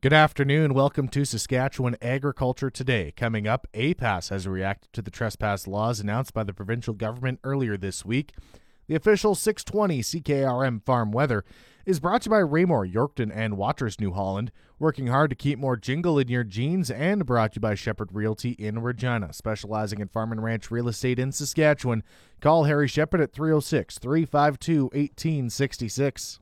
Good afternoon. Welcome to Saskatchewan Agriculture Today. Coming up, APAS has reacted to the trespass laws announced by the provincial government earlier this week. The official 620 CKRM farm weather is brought to you by Raymore, Yorkton, and Watrous, New Holland, working hard to keep more jingle in your jeans, and brought to you by Shepherd Realty in Regina, specializing in farm and ranch real estate in Saskatchewan. Call Harry Shepherd at 306-352-1866.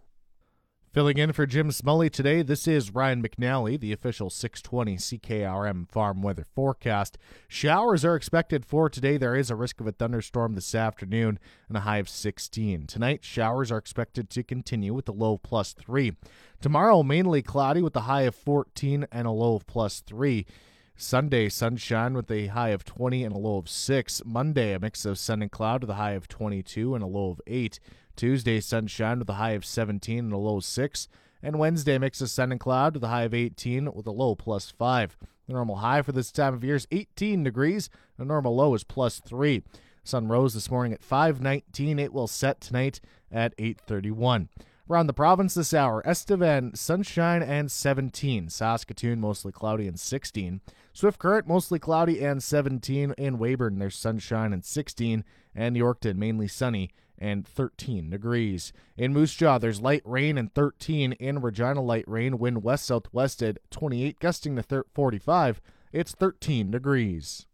Filling in for Jim Smully today, this is Ryan McNally, the official 620 CKRM farm weather forecast. Showers are expected for today. There is a risk of a thunderstorm this afternoon and a high of 16. Tonight, showers are expected to continue with a low plus 3. Tomorrow, mainly cloudy with a high of 14 and a low of plus 3. Sunday, sunshine with a high of 20 and a low of 6. Monday, a mix of sun and cloud with a high of 22 and a low of 8. Tuesday, sunshine with a high of 17 and a low of 6. And Wednesday, a mix of sun and cloud with a high of 18 with a low plus 5. The normal high for this time of year is 18 degrees. The normal low is plus 3. Sun rose this morning at 5:19. It will set tonight at 8:31. Around the province this hour, Estevan, sunshine and 17. Saskatoon, mostly cloudy and 16. Swift Current, mostly cloudy and 17. In Weyburn, there's sunshine and 16. And Yorkton, mainly sunny and 13 degrees. In Moose Jaw, there's light rain and 13. In Regina, light rain, wind west-southwest at 28, gusting to 45. It's 13 degrees.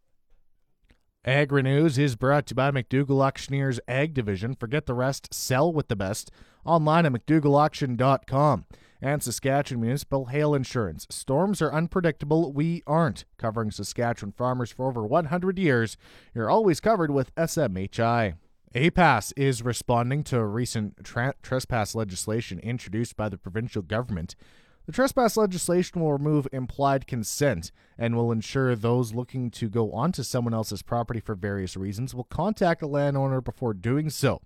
Agri-News is brought to you by McDougall Auctioneers Ag Division. Forget the rest, sell with the best. Online at McDougallAuction.com. And Saskatchewan Municipal Hail Insurance. Storms are unpredictable. We aren't. Covering Saskatchewan farmers for over 100 years. You're always covered with SMHI. APAS is responding to recent trespass legislation introduced by the provincial government. The trespass legislation will remove implied consent and will ensure those looking to go onto someone else's property for various reasons will contact a landowner before doing so.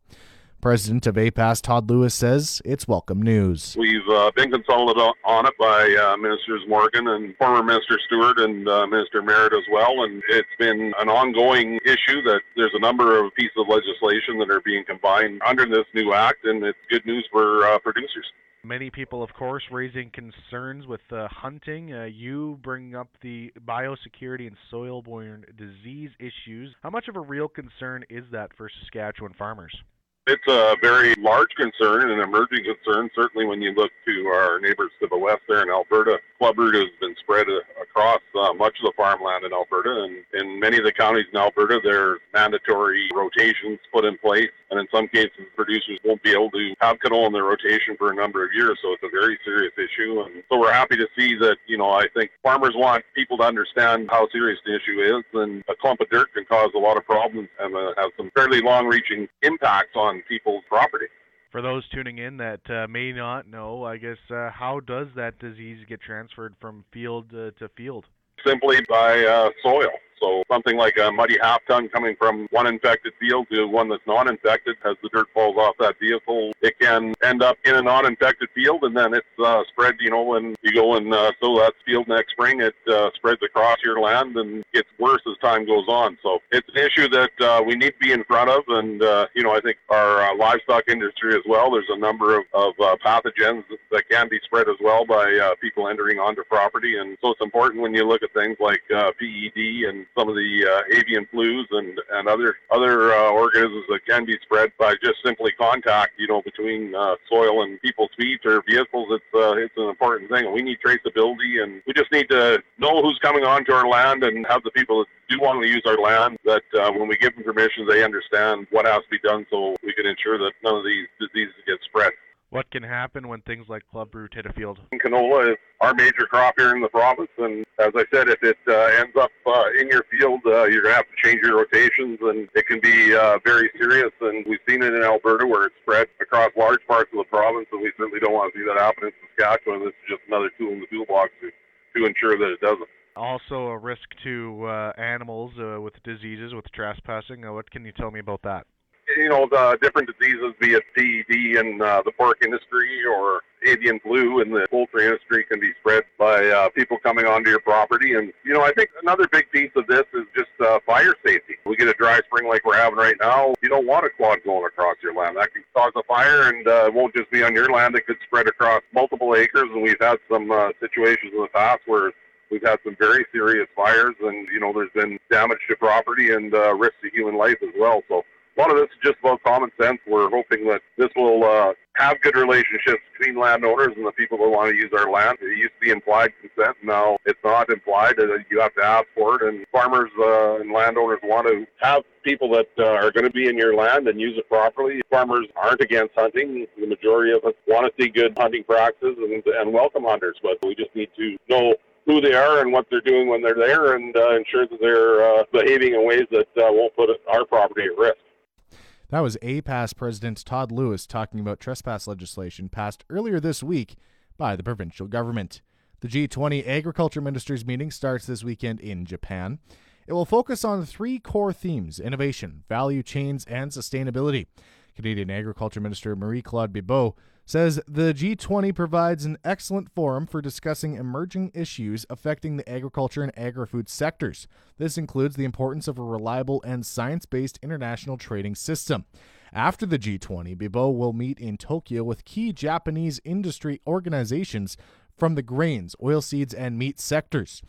President of APAS, Todd Lewis, says it's welcome news. We've been consulted on it by Ministers Morgan and former Minister Stewart and Minister Merritt as well, and it's been an ongoing issue that there's a number of pieces of legislation that are being combined under this new act, and it's good news for producers. Many people, of course, raising concerns with hunting. You bringing up the biosecurity and soil-borne disease issues. How much of a real concern is that for Saskatchewan farmers? It's a very large concern and an emerging concern, certainly when you look to our neighbors to the west there in Alberta. Clubroot has been spread across much of the farmland in Alberta, and in many of the counties in Alberta, there's mandatory rotations put in place, and in some cases, producers won't be able to have canola in their rotation for a number of years, so it's a very serious issue, and so we're happy to see that, you know, I think farmers want people to understand how serious the issue is, and a clump of dirt can cause a lot of problems and have some fairly long-reaching impacts on people's property. For those tuning in that may not know, I guess, how does that disease get transferred from field to field? Simply by soil. So something like a muddy half-ton coming from one infected field to one that's non-infected, as the dirt falls off that vehicle, it can end up in a non-infected field, and then it's spread, you know, when you go and sow that field next spring, it spreads across your land and gets worse as time goes on. So it's an issue that we need to be in front of, and, you know, I think our livestock industry as well, there's a number of pathogens that can be spread as well by people entering onto property, and so it's important when you look at things like PED and some of the avian flus and other organisms that can be spread by just simply contact, you know, between soil and people's feet or vehicles. It's an important thing. We need traceability, and we just need to know who's coming onto our land and have the people that do want to use our land, that when we give them permission, they understand what has to be done so we can ensure that none of these diseases get spread. What can happen when things like clubroot hit a field? Canola is our major crop here in the province, and as I said, if it ends up in your field, you're going to have to change your rotations, and it can be very serious, and we've seen it in Alberta where it's spread across large parts of the province, and we certainly don't want to see that happen in Saskatchewan. This is just another tool in the toolbox to ensure that it doesn't. Also a risk to animals with diseases, with trespassing. What can you tell me about that? You know, the different diseases, be it PED in the pork industry or avian flu in the poultry industry, can be spread by people coming onto your property. And, you know, I think another big piece of this is just fire safety. We get a dry spring like we're having right now. You don't want a quad going across your land. That can cause a fire, and it won't just be on your land. It could spread across multiple acres, and we've had some situations in the past where we've had some very serious fires, and, you know, there's been damage to property and risk to human life as well. So a lot of this is just about common sense. We're hoping that this will have good relationships between landowners and the people that want to use our land. It used to be implied consent. Now it's not implied. You have to ask for it. And farmers and landowners want to have people that are going to be in your land and use it properly. Farmers aren't against hunting. The majority of us want to see good hunting practices and welcome hunters, but we just need to know who they are and what they're doing when they're there, and ensure that they're behaving in ways that won't put our property at risk. That was APAS President Todd Lewis talking about trespass legislation passed earlier this week by the provincial government. The G20 Agriculture Ministers meeting starts this weekend in Japan. It will focus on three core themes: innovation, value chains, and sustainability. Canadian Agriculture Minister Marie-Claude Bibeau says the G20 provides an excellent forum for discussing emerging issues affecting the agriculture and agri-food sectors. This includes the importance of a reliable and science-based international trading system. After the G20, Bibeau will meet in Tokyo with key Japanese industry organizations from the grains, oilseeds, and meat sectors.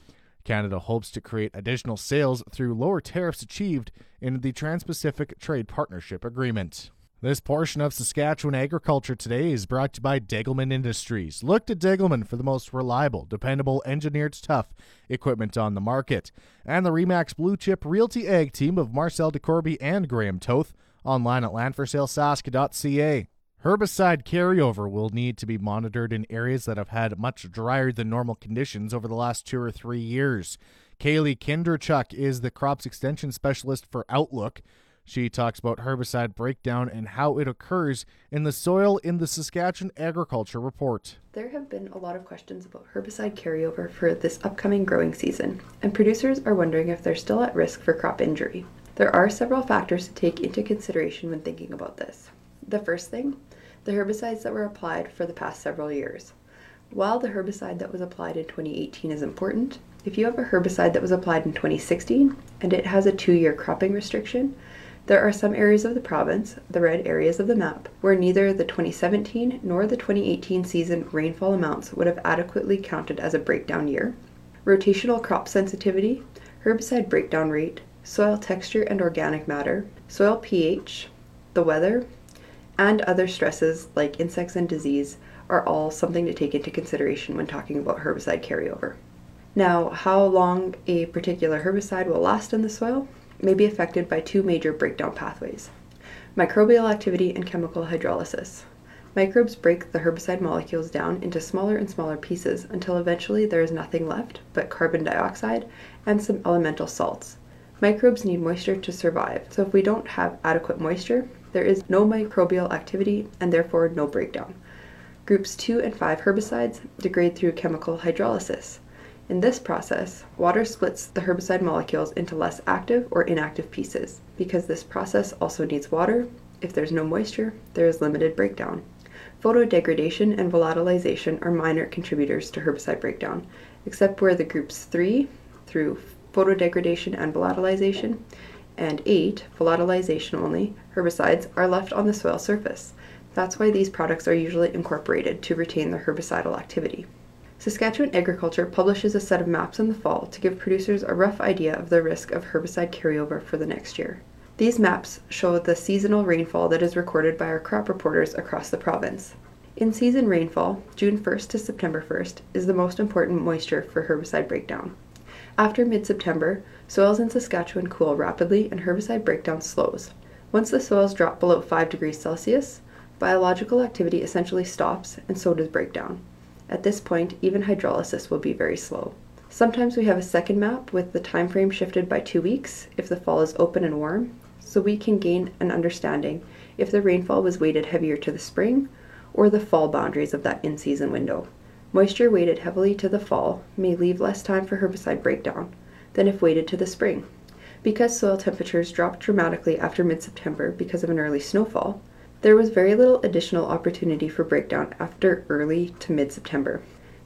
Canada hopes to create additional sales through lower tariffs achieved in the Trans-Pacific Trade Partnership Agreement. This portion of Saskatchewan Agriculture Today is brought to you by Degelman Industries. Look to Degelman for the most reliable, dependable, engineered, tough equipment on the market. And the REMAX Blue Chip Realty Ag team of Marcel DeCorby and Graham Toth, online at landforsalesaska.ca. Herbicide carryover will need to be monitored in areas that have had much drier than normal conditions over the last 2 or 3 years. Kaylee Kindrachuk is the crops extension specialist for Outlook. She talks about herbicide breakdown and how it occurs in the soil in the Saskatchewan Agriculture Report. There have been a lot of questions about herbicide carryover for this upcoming growing season, and producers are wondering if they're still at risk for crop injury. There are several factors to take into consideration when thinking about this. The first thing, the herbicides that were applied for the past several years. While the herbicide that was applied in 2018 is important, if you have a herbicide that was applied in 2016 and it has a 2-year cropping restriction, there are some areas of the province, the red areas of the map, where neither the 2017 nor the 2018 season rainfall amounts would have adequately counted as a breakdown year. Rotational crop sensitivity, herbicide breakdown rate, soil texture and organic matter, soil pH, the weather, and other stresses like insects and disease are all something to take into consideration when talking about herbicide carryover. Now, how long a particular herbicide will last in the soil may be affected by 2 major breakdown pathways: microbial activity and chemical hydrolysis. Microbes break the herbicide molecules down into smaller and smaller pieces until eventually there is nothing left but carbon dioxide and some elemental salts. Microbes need moisture to survive, so if we don't have adequate moisture, there is no microbial activity and therefore no breakdown. Groups 2 and 5 herbicides degrade through chemical hydrolysis. In this process, water splits the herbicide molecules into less active or inactive pieces. Because this process also needs water, if there's no moisture, there is limited breakdown. Photodegradation and volatilization are minor contributors to herbicide breakdown, except where the groups 3, through photodegradation and volatilization, and 8, volatilization only, herbicides are left on the soil surface. That's why these products are usually incorporated to retain their herbicidal activity. Saskatchewan Agriculture publishes a set of maps in the fall to give producers a rough idea of the risk of herbicide carryover for the next year. These maps show the seasonal rainfall that is recorded by our crop reporters across the province. In season rainfall, June 1st to September 1st, is the most important moisture for herbicide breakdown. After mid-September, soils in Saskatchewan cool rapidly and herbicide breakdown slows. Once the soils drop below 5 degrees Celsius, biological activity essentially stops, and so does breakdown. At this point, even hydrolysis will be very slow. Sometimes we have a second map with the time frame shifted by 2 weeks if the fall is open and warm, so we can gain an understanding if the rainfall was weighted heavier to the spring or the fall boundaries of that in-season window. Moisture weighted heavily to the fall may leave less time for herbicide breakdown than if weighted to the spring. Because soil temperatures dropped dramatically after mid-September because of an early snowfall, there was very little additional opportunity for breakdown after early to mid-September.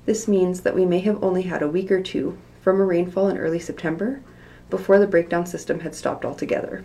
This means that we may have only had a week or two from a rainfall in early September before the breakdown system had stopped altogether.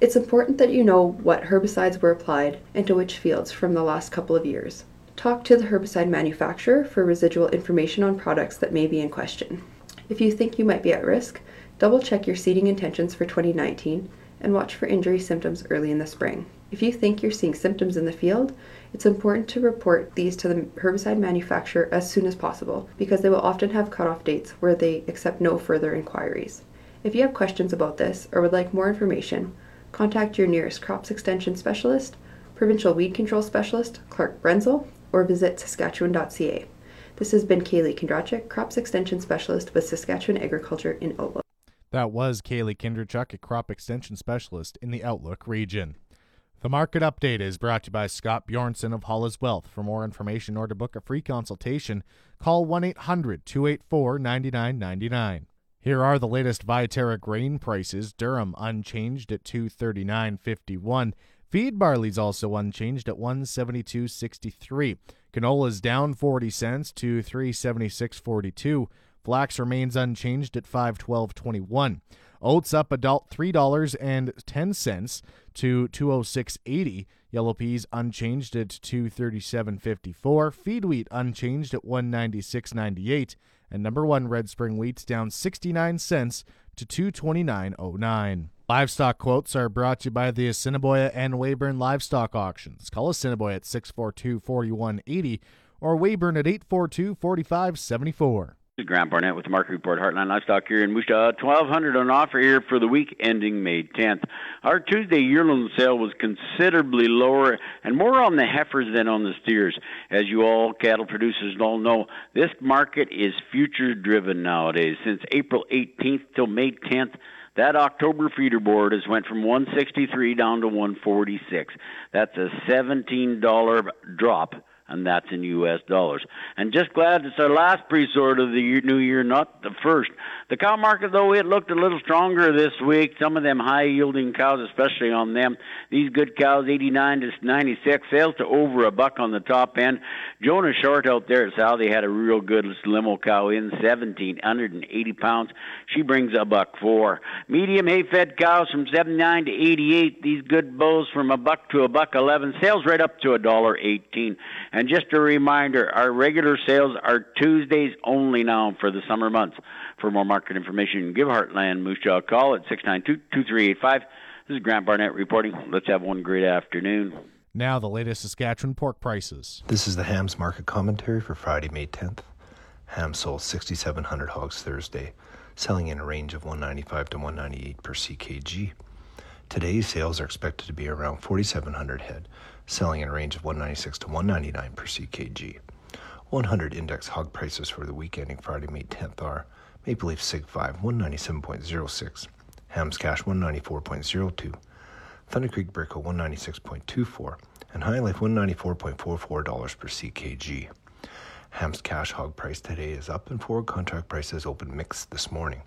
It's important that you know what herbicides were applied and to which fields from the last couple of years. Talk to the herbicide manufacturer for residual information on products that may be in question. If you think you might be at risk, double-check your seeding intentions for 2019 and watch for injury symptoms early in the spring. If you think you're seeing symptoms in the field, it's important to report these to the herbicide manufacturer as soon as possible because they will often have cutoff dates where they accept no further inquiries. If you have questions about this or would like more information, contact your nearest Crops Extension Specialist, Provincial Weed Control Specialist, Clark Brenzel, or visit Saskatchewan.ca. This has been Kaylee Kindrachuk, Crops Extension Specialist with Saskatchewan Agriculture in Outlook. That was Kaylee Kindrachuk, a Crop Extension Specialist in the Outlook region. The Market Update is brought to you by Scott Bjornson of Hollis Wealth. For more information or to book a free consultation, call 1-800-284-9999. Here are the latest Viterra grain prices. Durum unchanged at $239.51. Feed barley's also unchanged at $172.63. Canola's down 40 cents to $376.42. Flax remains unchanged at $5.12.21. Oats up $3.10 to $206.80. Yellow peas unchanged at $237.54. Feed wheat unchanged at $196.98. And number one red spring wheat's down 69 cents to $229.09. Livestock quotes are brought to you by the Assiniboia and Weyburn livestock auctions. Call Assiniboia at 642-4180 or Weyburn at 842-4574. This is Grant Barnett with the Market Report, Heartland Livestock here in Moose Jaw. 1,200 on offer here for the week ending May 10th. Our Tuesday yearling sale was considerably lower and more on the heifers than on the steers. As you all cattle producers all know, this market is future-driven nowadays. Since April 18th till May 10th, that October feeder board has went from 163 down to 146. That's a $17 drop, and that's in U.S. dollars. And just glad it's our last pre-sort of the new year, not the first. The cow market, though, it looked a little stronger this week. Some of them high-yielding cows, especially on them. These good cows, 89 to 96, sales to over a buck on the top end. Jonah Short out there at Southie had a real good limo cow in, 1,780 pounds. She brings a $1.04. Medium hay-fed cows from 79 to 88. These good bulls from a buck to a $1.11. Sales right up to a $1.18. And just a reminder, our regular sales are Tuesdays only now for the summer months. For more market information, give Heartland Moose Jaw a call at 692-2385. This is Grant Barnett reporting. Let's have one great afternoon. Now the latest Saskatchewan pork prices. This is the Ham's Market Commentary for Friday, May 10th. Ham sold 6,700 hogs Thursday, selling in a range of 195 to 198 per CKG. Today's sales are expected to be around 4,700 head, selling in a range of 196 to 199 per CKG. 100 index hog prices for the week ending Friday, May 10th are Maple Leaf Sig 5, 197.06, Ham's Cash, 194.02, Thunder Creek Brickle, 196.24, and High Life, $194.44 per CKG. Ham's Cash hog price today is up and forward contract prices open mixed this morning.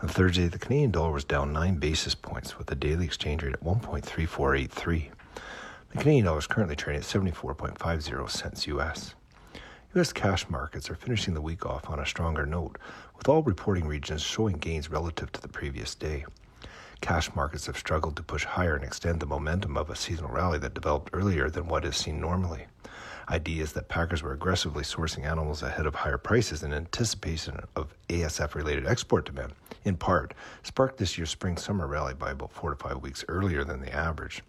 On Thursday, the Canadian dollar was down 9 basis points with the daily exchange rate at 1.3483. The Canadian dollar is currently trading at 74.50 cents U.S. U.S. cash markets are finishing the week off on a stronger note, with all reporting regions showing gains relative to the previous day. Cash markets have struggled to push higher and extend the momentum of a seasonal rally that developed earlier than what is seen normally. Ideas that packers were aggressively sourcing animals ahead of higher prices in anticipation of ASF-related export demand, in part, sparked this year's spring-summer rally by about 4 to 5 weeks earlier than the average.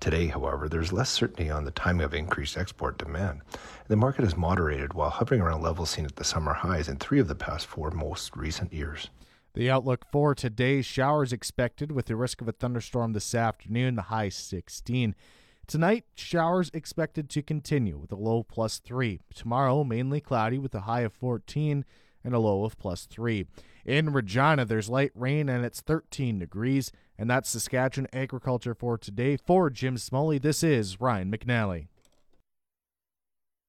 Today, however, there's less certainty on the timing of increased export demand. The market has moderated while hovering around levels seen at the summer highs in 3 of the past 4 most recent years. The outlook for today, showers expected with the risk of a thunderstorm this afternoon, the high 16. Tonight, showers expected to continue with a low plus 3. Tomorrow, mainly cloudy with a high of 14 and a low of plus 3. In Regina, there's light rain and it's 13 degrees. And that's Saskatchewan Agriculture for today. For Jim Smully, this is Ryan McNally.